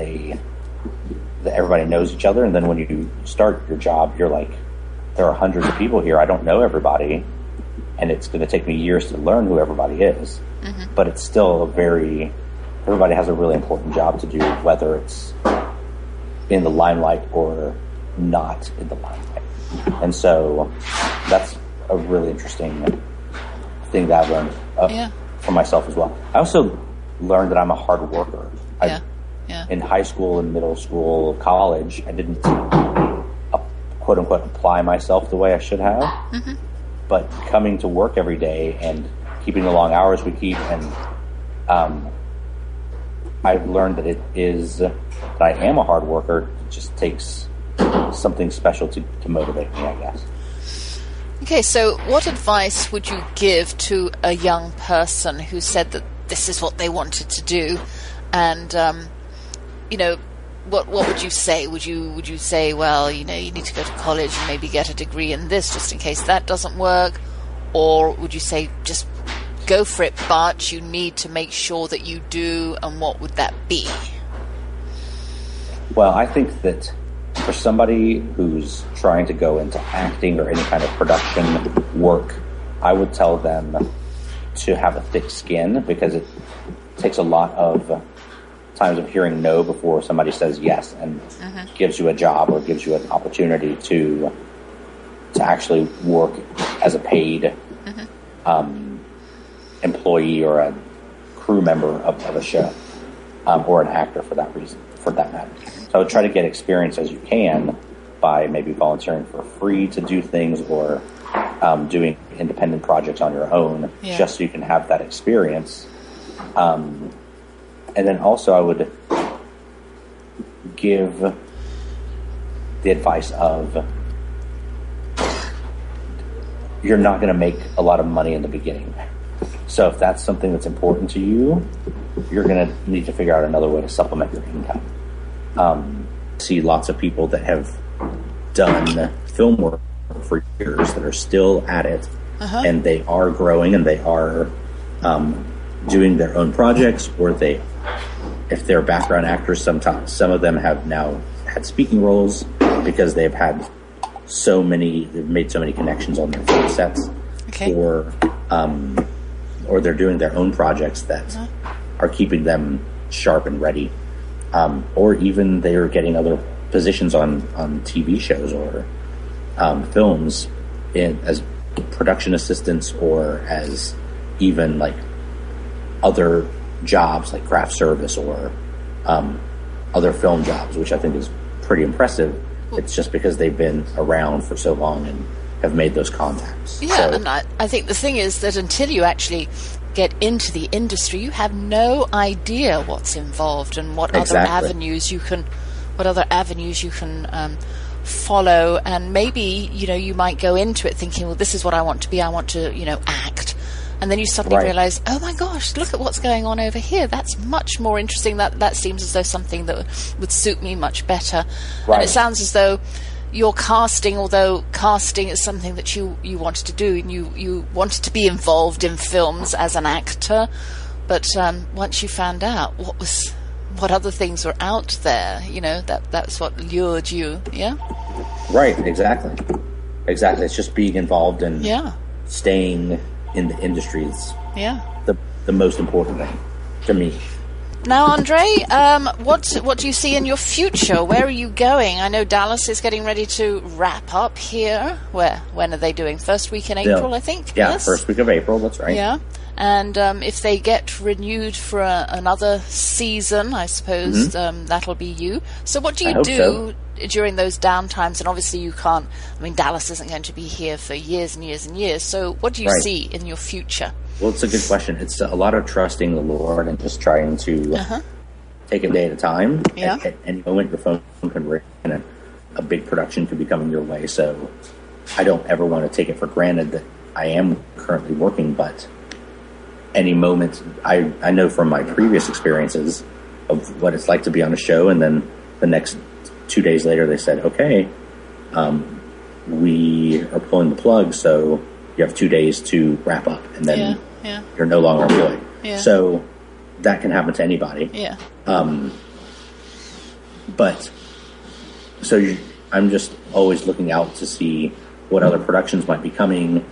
everybody knows each other. And then when you start your job, you're like, there are hundreds of people here. I don't know everybody, and it's going to take me years to learn who everybody is. But it's still everybody has a really important job to do, whether it's in the limelight or not in the limelight. And so that's a really interesting thing that I've learned for myself as well. I also learned that I'm a hard worker. In high school and middle school, college, I didn't quote unquote apply myself the way I should have. But coming to work every day and keeping the long hours we keep, and I've learned that I am a hard worker. It just takes something special to motivate me, I guess. Okay, so what advice would you give to a young person who said that this is what they wanted to do? And what would you say? Would you say, well, you need to go to college and maybe get a degree in this, just in case that doesn't work? Or would you say just go for it, but you need to make sure that you do? And what would that be? Well, I think that for somebody who's trying to go into acting or any kind of production work, I would tell them to have a thick skin, because it takes a lot of times of hearing no before somebody says yes and gives you a job or gives you an opportunity to actually work as a paid employee or a crew member of a show, or an actor for that matter. So try to get experience as you can by maybe volunteering for free to do things, or doing independent projects on your own, just so you can have that experience. And then also I would give the advice of, you're not going to make a lot of money in the beginning. So if that's something that's important to you, you're going to need to figure out another way to supplement your income. See lots of people that have done film work for years that are still at it, and they are growing, and they are doing their own projects, or if they're background actors, sometimes some of them have now had speaking roles because they've had so many, they've made so many connections on their film sets, or they're doing their own projects that are keeping them sharp and ready, or even they are getting other positions on TV shows or films as production assistants or as even like other jobs like craft service or other film jobs, which I think is pretty impressive. It's just because they've been around for so long and have made those contacts. Yeah, so, and I think the thing is that until you actually get into the industry, you have no idea what's involved and what other avenues you can, follow. And maybe, you know, you might go into it thinking, well, this is what I want to be. I want to, you know, act. And then you suddenly realize, oh my gosh, look at what's going on over here. That's much more interesting. That seems as though something that would suit me much better. Right. And it sounds as though your casting, although casting is something that you wanted to do, and you wanted to be involved in films as an actor, but once you found out what other things were out there, you know, that's what lured you, yeah? Right, exactly. Exactly. It's just being involved and staying in the industry is the most important thing to me. Now, Andre, what do you see in your future? Where are you going? I know Dallas is getting ready to wrap up here. When are they doing? First week in April, I think? Yeah, yes? First week of April, that's right. Yeah, and if they get renewed for another season, I suppose that'll be you. So what do you do during those down times? And obviously you can't, I mean, Dallas isn't going to be here for years and years and years. So what do you see in your future? Well, it's a good question. It's a lot of trusting the Lord and just trying to take a day at a time. Yeah. At any moment, your phone can ring and a big production could be coming your way. So I don't ever want to take it for granted that I am currently working, but any moment, I know from my previous experiences of what it's like to be on a show, and then the next 2 days later they said, okay, we are pulling the plug, so you have 2 days to wrap up, and then you're no longer employed. Yeah. So that can happen to anybody. Yeah. But so I'm just always looking out to see what other productions might be coming.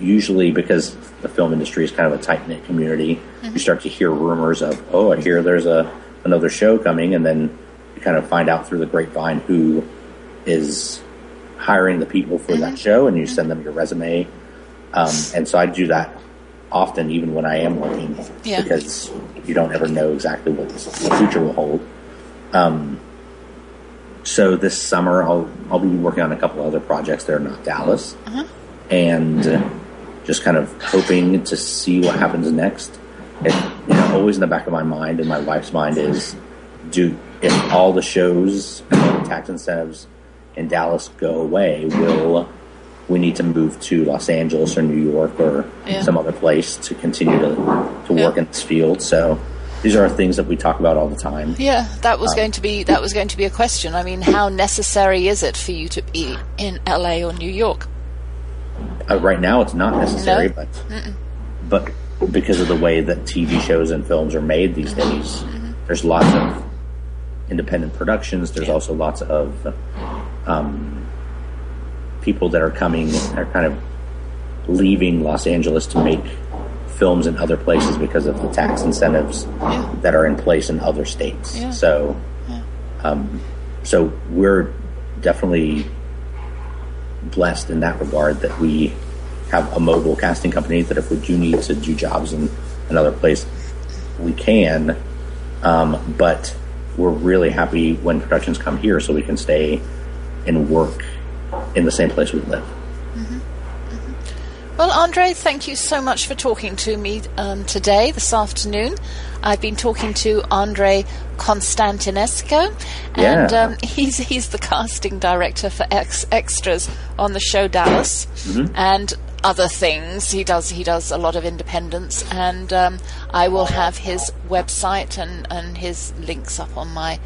Usually, because the film industry is kind of a tight-knit community, you start to hear rumors of, oh, I hear there's another show coming, and then you kind of find out through the grapevine who is hiring the people for that show, and you send them your resume. And so I do that often, even when I am working, because you don't ever know exactly what the future will hold. So this summer, I'll be working on a couple other projects that are not Dallas, and just kind of hoping to see what happens next. And, you know, always in the back of my mind and my wife's mind is, if all the shows and tax incentives in Dallas go away, will we need to move to Los Angeles or New York or some other place to continue to work in this field? So these are things that we talk about all the time. Yeah, that was going to be a question. I mean, how necessary is it for you to be in LA or New York? Right now, it's not necessary, but because of the way that TV shows and films are made these days, there's lots of independent productions. There's also lots of people that are coming, are kind of leaving Los Angeles to make films in other places because of the tax incentives that are in place in other states. Yeah. So, so we're definitely blessed in that regard that we have a mobile casting company that if we do need to do jobs in another place, we can. But we're really happy when productions come here so we can stay and work in the same place we live. Well, Andre, thank you so much for talking to me today, this afternoon. I've been talking to Andre Constantinescu, and he's the casting director for extras on the show Dallas, and other things. He does a lot of independence, and I will have his website and his links up on my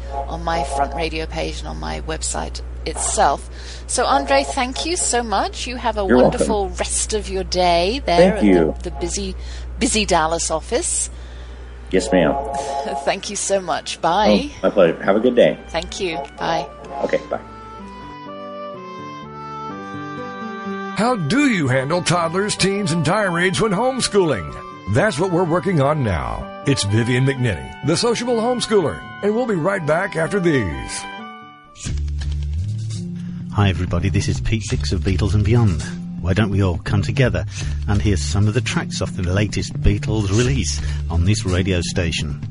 front radio page and on my website itself. So Andre, thank you so much. You have a wonderful rest of your day there at the busy Dallas office. Yes, ma'am. Thank you so much. Bye. Oh, my pleasure. Have a good day. Thank you. Bye. Okay, bye. How do you handle toddlers, teens, and tirades when homeschooling? That's what we're working on now. It's Vivian McNinney, the sociable homeschooler, and we'll be right back after these. Hi, everybody. This is Pete Six of Beatles and Beyond. Why don't we all come together and hear some of the tracks off the latest Beatles release on this radio station.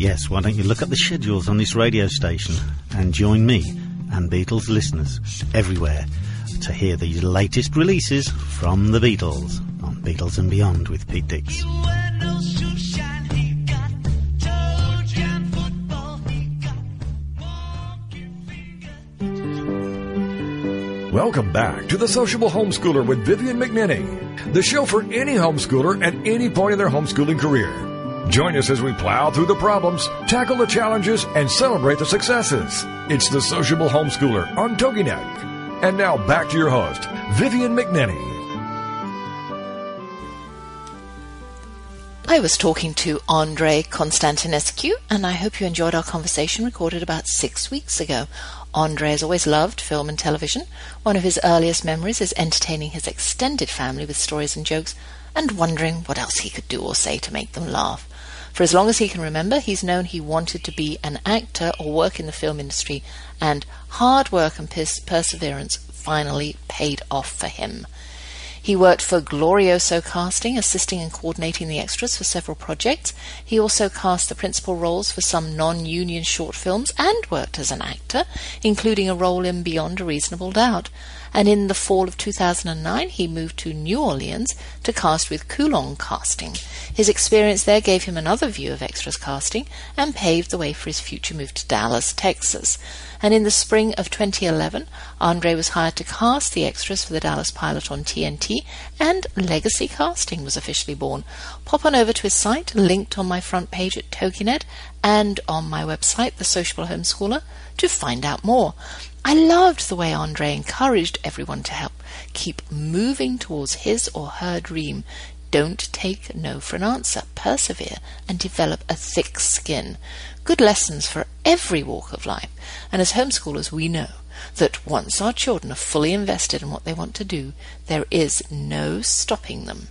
Yes, why don't you look up the schedules on this radio station and join me and Beatles listeners everywhere to hear the latest releases from the Beatles on Beatles and Beyond with Pete Dix. Welcome back to The Sociable Homeschooler with Vivian McNinney, the show for any homeschooler at any point in their homeschooling career. Join us as we plow through the problems, tackle the challenges, and celebrate the successes. It's The Sociable Homeschooler on TogiNet. And now back to your host, Vivian McNinney. I was talking to Andre Constantinescu, and I hope you enjoyed our conversation recorded about 6 weeks ago. Andre has always loved film and television. One of his earliest memories is entertaining his extended family with stories and jokes and wondering what else he could do or say to make them laugh. For as long as he can remember, he's known he wanted to be an actor or work in the film industry, and hard work and perseverance finally paid off for him. He worked for Glorioso Casting, assisting and coordinating the extras for several projects. He also cast the principal roles for some non-union short films and worked as an actor, including a role in Beyond a Reasonable Doubt. And in the fall of 2009, he moved to New Orleans to cast with Coulon Casting. His experience there gave him another view of extras casting and paved the way for his future move to Dallas, Texas. And in the spring of 2011, Andre was hired to cast the extras for the Dallas pilot on TNT, and Legacy Casting was officially born. Pop on over to his site, linked on my front page at TogiNet and on my website, The Sociable Homeschooler, to find out more. I loved the way Andre encouraged everyone to help keep moving towards his or her dream. Don't take no for an answer. Persevere and develop a thick skin. Good lessons for every walk of life. And as homeschoolers, we know that once our children are fully invested in what they want to do, there is no stopping them.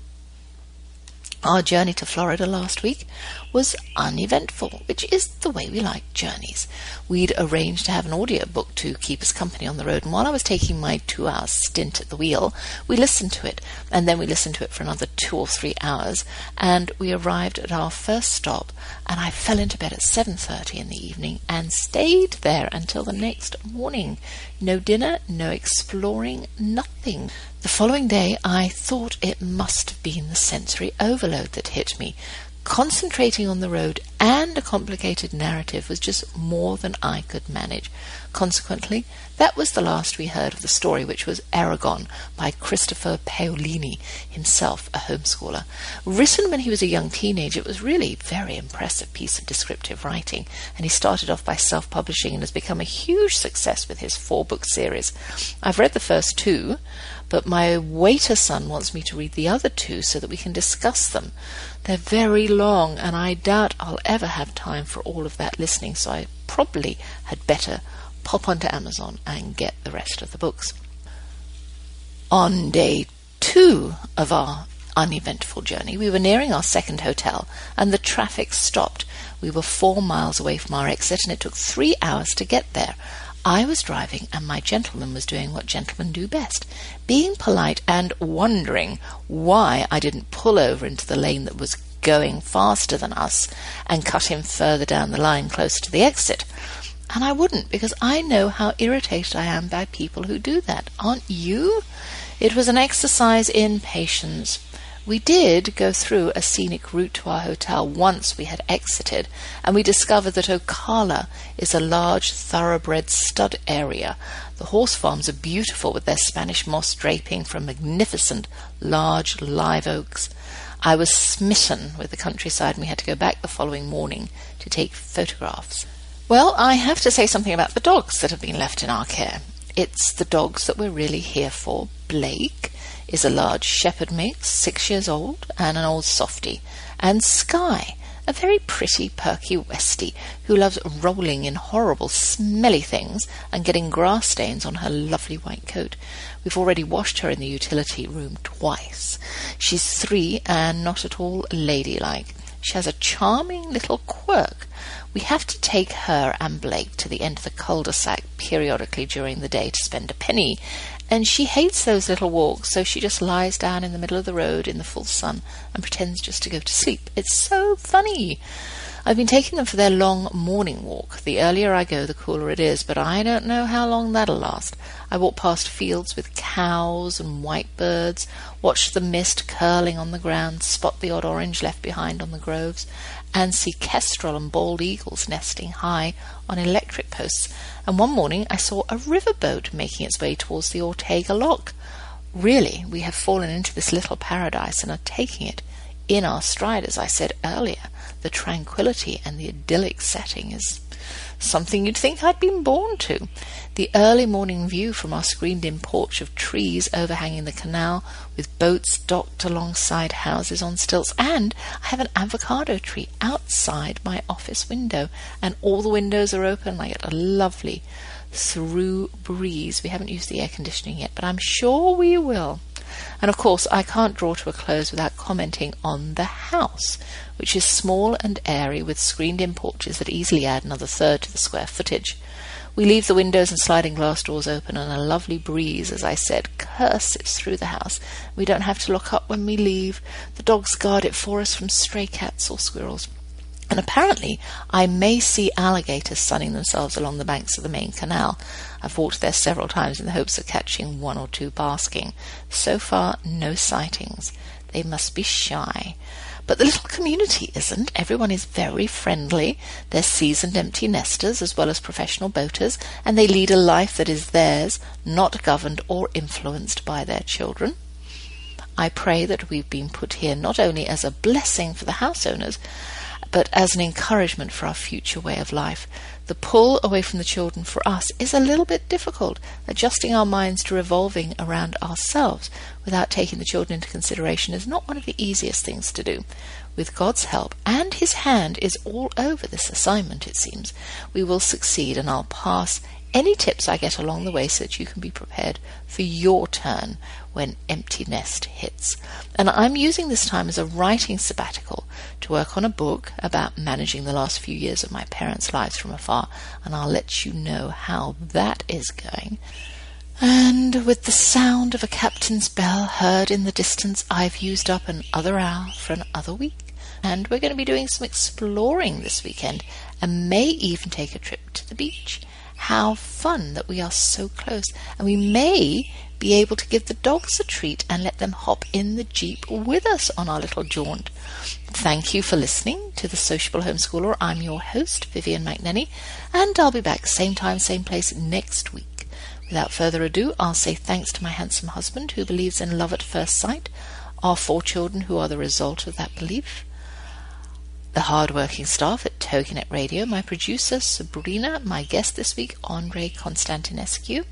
Our journey to Florida last week was uneventful, which is the way we like journeys. We'd arranged to have an audiobook to keep us company on the road, and while I was taking my 2-hour stint at the wheel, we listened to it, and then we listened to it for another 2 or 3 hours, and we arrived at our first stop, and I fell into bed at 7:30 in the evening and stayed there until the next morning. No dinner, no exploring, nothing. The following day, I thought it must have been the sensory overload that hit me. Concentrating on the road and a complicated narrative was just more than I could manage. Consequently, that was the last we heard of the story, which was Aragon by Christopher Paolini, himself a homeschooler. Written when he was a young teenager, it was really a very impressive piece of descriptive writing, and he started off by self-publishing and has become a huge success with his 4-book series. I've read the first 2, but my waiter son wants me to read the other 2 so that we can discuss them. They're very long, and I doubt I'll ever have time for all of that listening, so I probably had better pop onto Amazon and get the rest of the books. On day 2 of our uneventful journey, we were nearing our second hotel, and the traffic stopped. We were 4 miles away from our exit, and it took 3 hours to get there. I was driving, and my gentleman was doing what gentlemen do best, being polite and wondering why I didn't pull over into the lane that was going faster than us and cut him further down the line close to the exit. And I wouldn't, because I know how irritated I am by people who do that. Aren't you? It was an exercise in patience. We did go through a scenic route to our hotel once we had exited, and we discovered that Ocala is a large thoroughbred stud area. The horse farms are beautiful with their Spanish moss draping from magnificent large live oaks. I was smitten with the countryside, and we had to go back the following morning to take photographs. Well, I have to say something about the dogs that have been left in our care. It's the dogs that we're really here for. Blake is a large shepherd mix, 6 years old, and an old softie. And Skye, a very pretty, perky Westie, who loves rolling in horrible, smelly things and getting grass stains on her lovely white coat. We've already washed her in the utility room twice. She's 3 and not at all ladylike. She has a charming little quirk. We have to take her and Blake to the end of the cul-de-sac periodically during the day to spend a penny, and she hates those little walks, so she just lies down in the middle of the road in the full sun and pretends just to go to sleep. It's so funny. I've been taking them for their long morning walk. The earlier I go, the cooler it is, but I don't know how long that'll last. I walk past fields with cows and whitebirds, watch the mist curling on the ground, spot the odd orange left behind on the groves, and see kestrel and bald eagles nesting high on electric posts. And one morning I saw a riverboat making its way towards the Ortega Lock. Really, we have fallen into this little paradise and are taking it in our stride, as I said earlier. The tranquility and the idyllic setting is something you'd think I'd been born to. The early morning view from our screened-in porch of trees overhanging the canal, with boats docked alongside houses on stilts, and I have an avocado tree outside my office window, and all the windows are open. I get a lovely through breeze. We haven't used the air conditioning yet, but I'm sure we will. And of course, I can't draw to a close without commenting on the house, which is small and airy with screened-in porches that easily add another third to the square footage. We leave the windows and sliding glass doors open, and a lovely breeze, as I said, curses through the house. We don't have to lock up when we leave. The dogs guard it for us from stray cats or squirrels. And apparently I may see alligators sunning themselves along the banks of the main canal. I've walked there several times in the hopes of catching one or two basking. So far, no sightings. They must be shy. But the little community isn't. Everyone is very friendly. They're seasoned empty nesters as well as professional boaters, and they lead a life that is theirs, not governed or influenced by their children. I pray that we've been put here not only as a blessing for the house owners, but as an encouragement for our future way of life. The pull away from the children for us is a little bit difficult, adjusting our minds to revolving around ourselves without taking the children into consideration is not one of the easiest things to do. With God's help, and His hand is all over this assignment, it seems, we will succeed, and I'll pass any tips I get along the way so that you can be prepared for your turn when empty nest hits. And I'm using this time as a writing sabbatical to work on a book about managing the last few years of my parents' lives from afar, and I'll let you know how that is going. And with the sound of a captain's bell heard in the distance, I've used up another hour for another week, and we're going to be doing some exploring this weekend and may even take a trip to the beach. How fun that we are so close, and we may be able to give the dogs a treat and let them hop in the Jeep with us on our little jaunt. Thank you for listening to The Sociable Homeschooler. I'm your host, Vivian McNinney, and I'll be back same time, same place next week. Without further ado, I'll say thanks to my handsome husband, who believes in love at first sight, our 4 children who are the result of that belief, the hard-working staff at Tokenet Radio, my producer Sabrina, my guest this week Andre Constantinescu,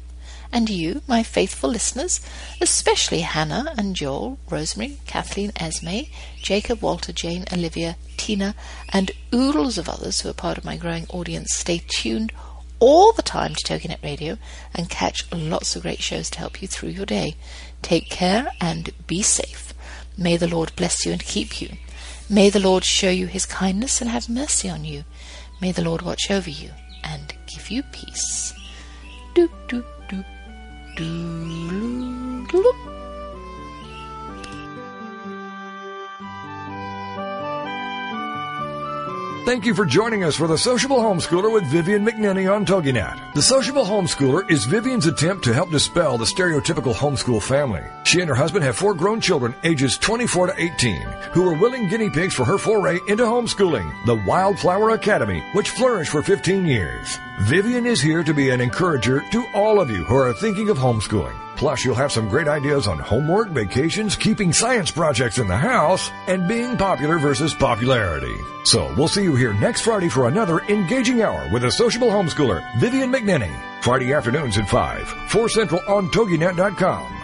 and you, my faithful listeners, especially Hannah and Joel, Rosemary, Kathleen, Esme, Jacob, Walter, Jane, Olivia, Tina, and oodles of others who are part of my growing audience. Stay tuned all the time to Tokenet Radio and catch lots of great shows to help you through your day. Take care and be safe. May the Lord bless you and keep you. May the Lord show you His kindness and have mercy on you. May the Lord watch over you and give you peace. Doop, doop, doop, doop, doop. Thank you for joining us for The Sociable Homeschooler with Vivian McNinney on TogiNet. The Sociable Homeschooler is Vivian's attempt to help dispel the stereotypical homeschool family. She and her husband have four grown children, ages 24 to 18, who were willing guinea pigs for her foray into homeschooling, the Wildflower Academy, which flourished for 15 years. Vivian is here to be an encourager to all of you who are thinking of homeschooling. Plus, you'll have some great ideas on homework, vacations, keeping science projects in the house, and being popular versus popularity. So, we'll see you here next Friday for another engaging hour with a sociable homeschooler, Vivian McNinney. Friday afternoons at 5, 4 Central on TogiNet.com.